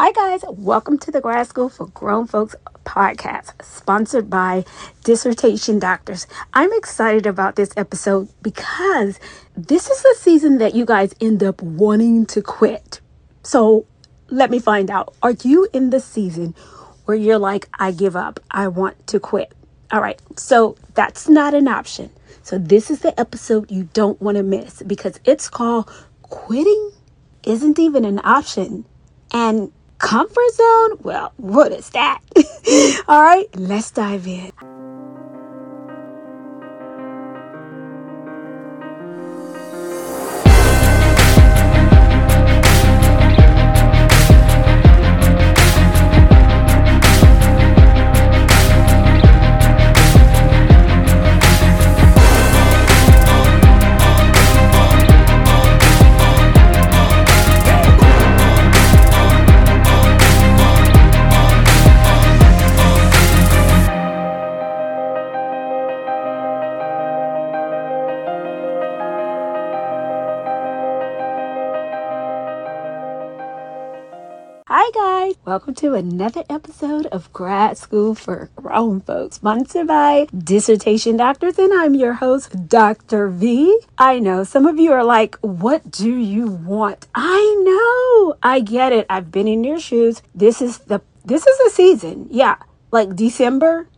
Hi guys, welcome to the Grad School for Grown Folks podcast, sponsored by Dissertation Doctors. I'm excited about this episode because this is the season that you guys end up wanting to quit. So let me find out, are you in the season where you're like, I give up, I want to quit? All right, so that's not an option. So this is the episode you don't want to miss because it's called Quitting Isn't Even an Option. And comfort zone? Well, what is that? All right, let's dive in. Hi guys, welcome to another episode of Grad School for Grown Folks, sponsored by Dissertation Doctors, and I'm your host, Dr. V. I know some of you are like, what do you want? I know, I get it. I've been in your shoes. This is the season, yeah, like December,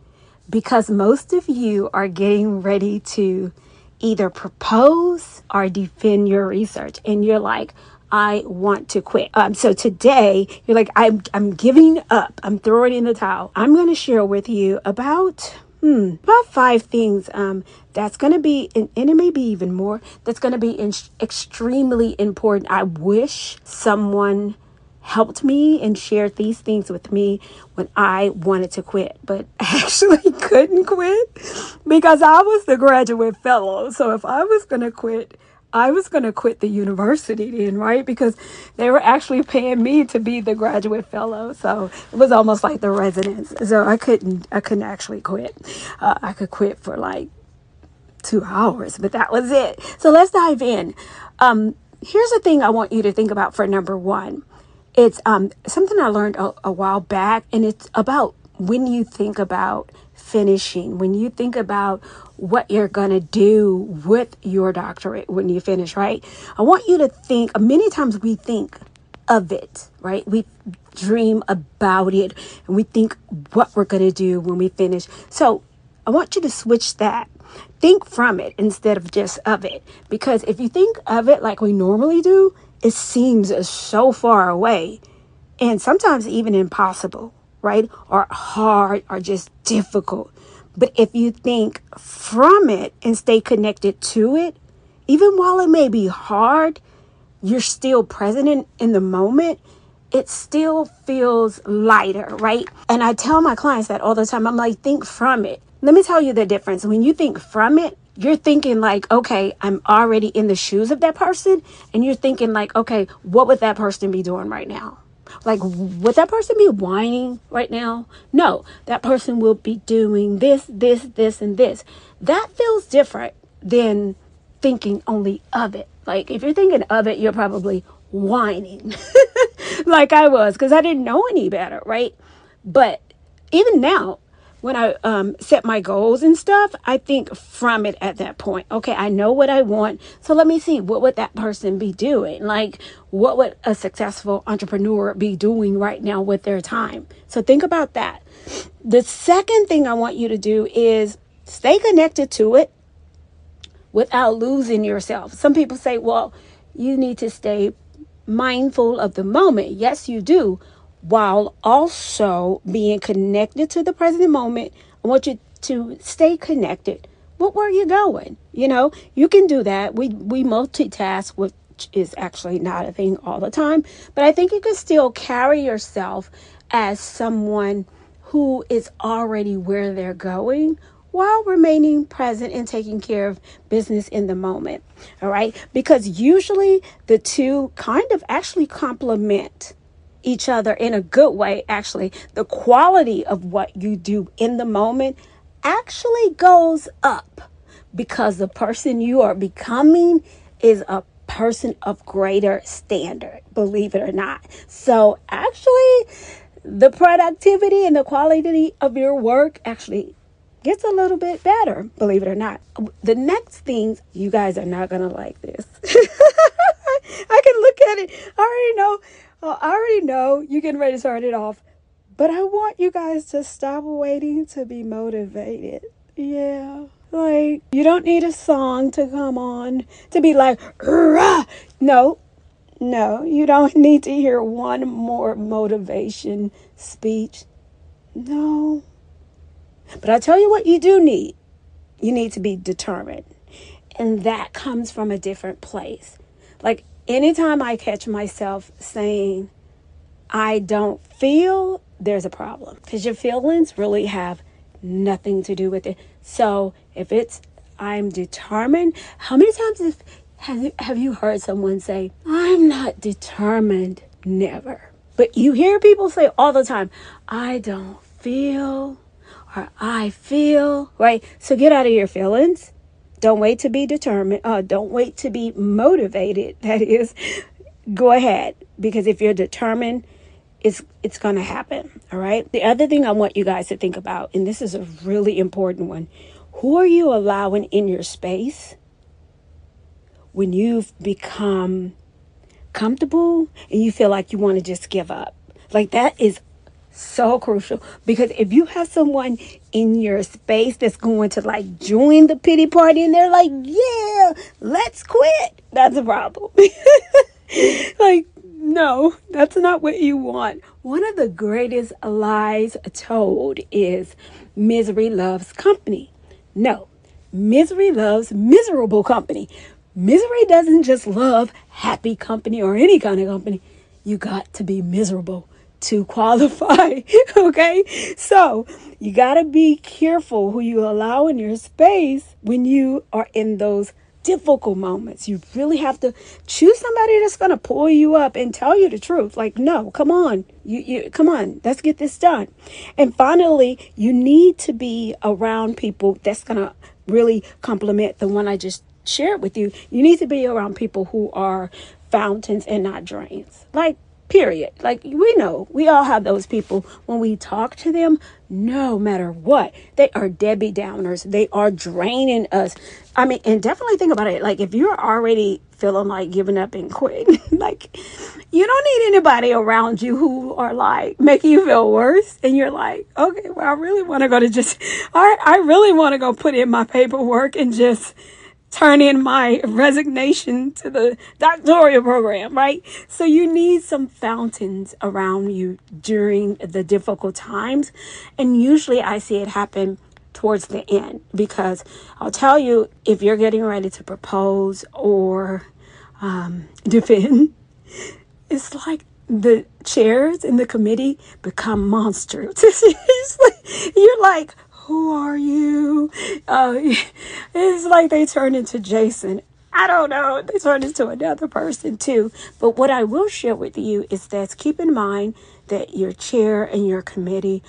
because most of you are getting ready to either propose or defend your research, and you're like, I want to quit. So today, you're like, I'm giving up. I'm throwing in the towel. I'm going to share with you about 5 things that's going to be, and it may be even more, that's going to be extremely important. I wish someone helped me and shared these things with me when I wanted to quit, but I actually couldn't quit because I was the graduate fellow. So if I was going to quit, I was going to quit the university then, right? Because they were actually paying me to be the graduate fellow. So it was almost like the residence. So I couldn't actually quit. I could quit for like 2 hours, but that was it. So let's dive in. Here's the thing I want you to think about for number one. It's something I learned a while back, and it's about when you think about finishing, when you think about what you're going to do with your doctorate when you finish, right? I want you to think, many times we think of it, right? We dream about it and we think what we're going to do when we finish. So I want you to switch that. Think from it instead of just of it. Because if you think of it like we normally do, it seems so far away and sometimes even impossible, right? Or hard or just difficult. But if you think from it and stay connected to it, even while it may be hard, you're still present in the moment. It still feels lighter, right? And I tell my clients that all the time. I'm like, think from it. Let me tell you the difference. When you think from it, you're thinking like, okay, I'm already in the shoes of that person. And you're thinking like, okay, what would that person be doing right now? Like, would that person be whining right now? No, that person will be doing this, this, this, and this. That feels different than thinking only of it. Like, if you're thinking of it, you're probably whining like I was because I didn't know any better, right? But even now, when I set my goals and stuff, I think from it at that point. Okay, I know what I want. So let me see, what would that person be doing? Like, what would a successful entrepreneur be doing right now with their time? So think about that. The second thing I want you to do is stay connected to it without losing yourself. Some people say, well, you need to stay mindful of the moment. Yes, you do. While also being connected to the present moment, I want you to stay connected. What were you going? You know, you can do that. We multitask, which is actually not a thing all the time. But I think you can still carry yourself as someone who is already where they're going while remaining present and taking care of business in the moment. All right. Because usually the two kind of actually complement each other in a good way. Actually, the quality of what you do in the moment actually goes up because the person you are becoming is a person of greater standard, believe it or not. So actually, the productivity and the quality of your work actually gets a little bit better, believe it or not. The next things, you guys are not going to like this. I can look at it. I already know you're getting ready to start it off. But I want you guys to stop waiting to be motivated. Yeah. Like, you don't need a song to come on to be like, rah! No, you don't need to hear one more motivation speech. No. But I tell you what you do need. You need to be determined. And that comes from a different place. Like, anytime I catch myself saying, I don't feel, there's a problem. Because your feelings really have nothing to do with it. So if it's, I'm determined, how many times have you heard someone say, I'm not determined? Never. But you hear people say all the time, I don't feel, or I feel, right? So get out of your feelings. Don't wait to be determined. Don't wait to be motivated. That is, go ahead. Because if you're determined, it's going to happen. All right. The other thing I want you guys to think about, and this is a really important one. Who are you allowing in your space when you've become comfortable and you feel like you want to just give up? Like, that is so crucial, because if you have someone in your space that's going to like join the pity party and they're like, yeah, let's quit, that's a problem. Like, no, that's not what you want. One of the greatest lies told is misery loves company. No, misery loves miserable company. Misery doesn't just love happy company or any kind of company. You got to be miserable to qualify. Okay, so you got to be careful who you allow in your space when you are in those difficult moments. You really have to choose somebody that's going to pull you up and tell you the truth. Like, no, come on, you come on, let's get this done. And finally, you need to be around people that's going to really complement the one I just shared with you. You need to be around people who are fountains and not drains. Like, period. Like, we know we all have those people. When we talk to them, no matter what, they are Debbie Downers. They are draining us. I mean, and definitely think about it. Like, if you're already feeling like giving up and quitting, like, you don't need anybody around you who are like making you feel worse. And you're like, okay, well, I really want to go to just, all right, I really want to go put in my paperwork and just turn in my resignation to the doctoral program, right? So you need some fountains around you during the difficult times. And usually I see it happen towards the end, because I'll tell you, if you're getting ready to propose or defend, it's like the chairs in the committee become monsters. You're like, who are you? It's like they turn into Jason. I don't know. They turn into another person too. But what I will share with you is that keep in mind that your chair and your committee,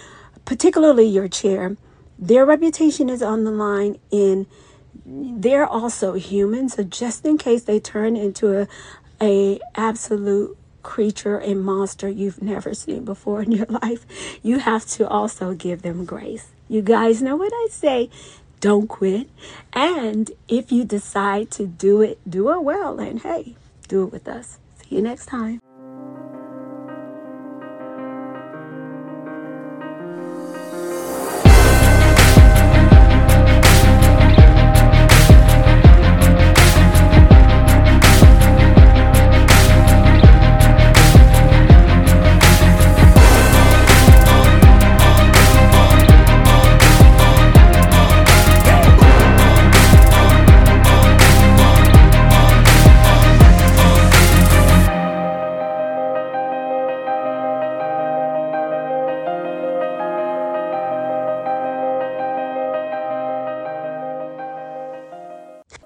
particularly your chair, their reputation is on the line, and they're also human. So just in case they turn into a absolute creature and monster you've never seen before in your life, you have to also give them grace. You guys know what I say, don't quit. And if you decide to do it well. And hey, do it with us. See you next time.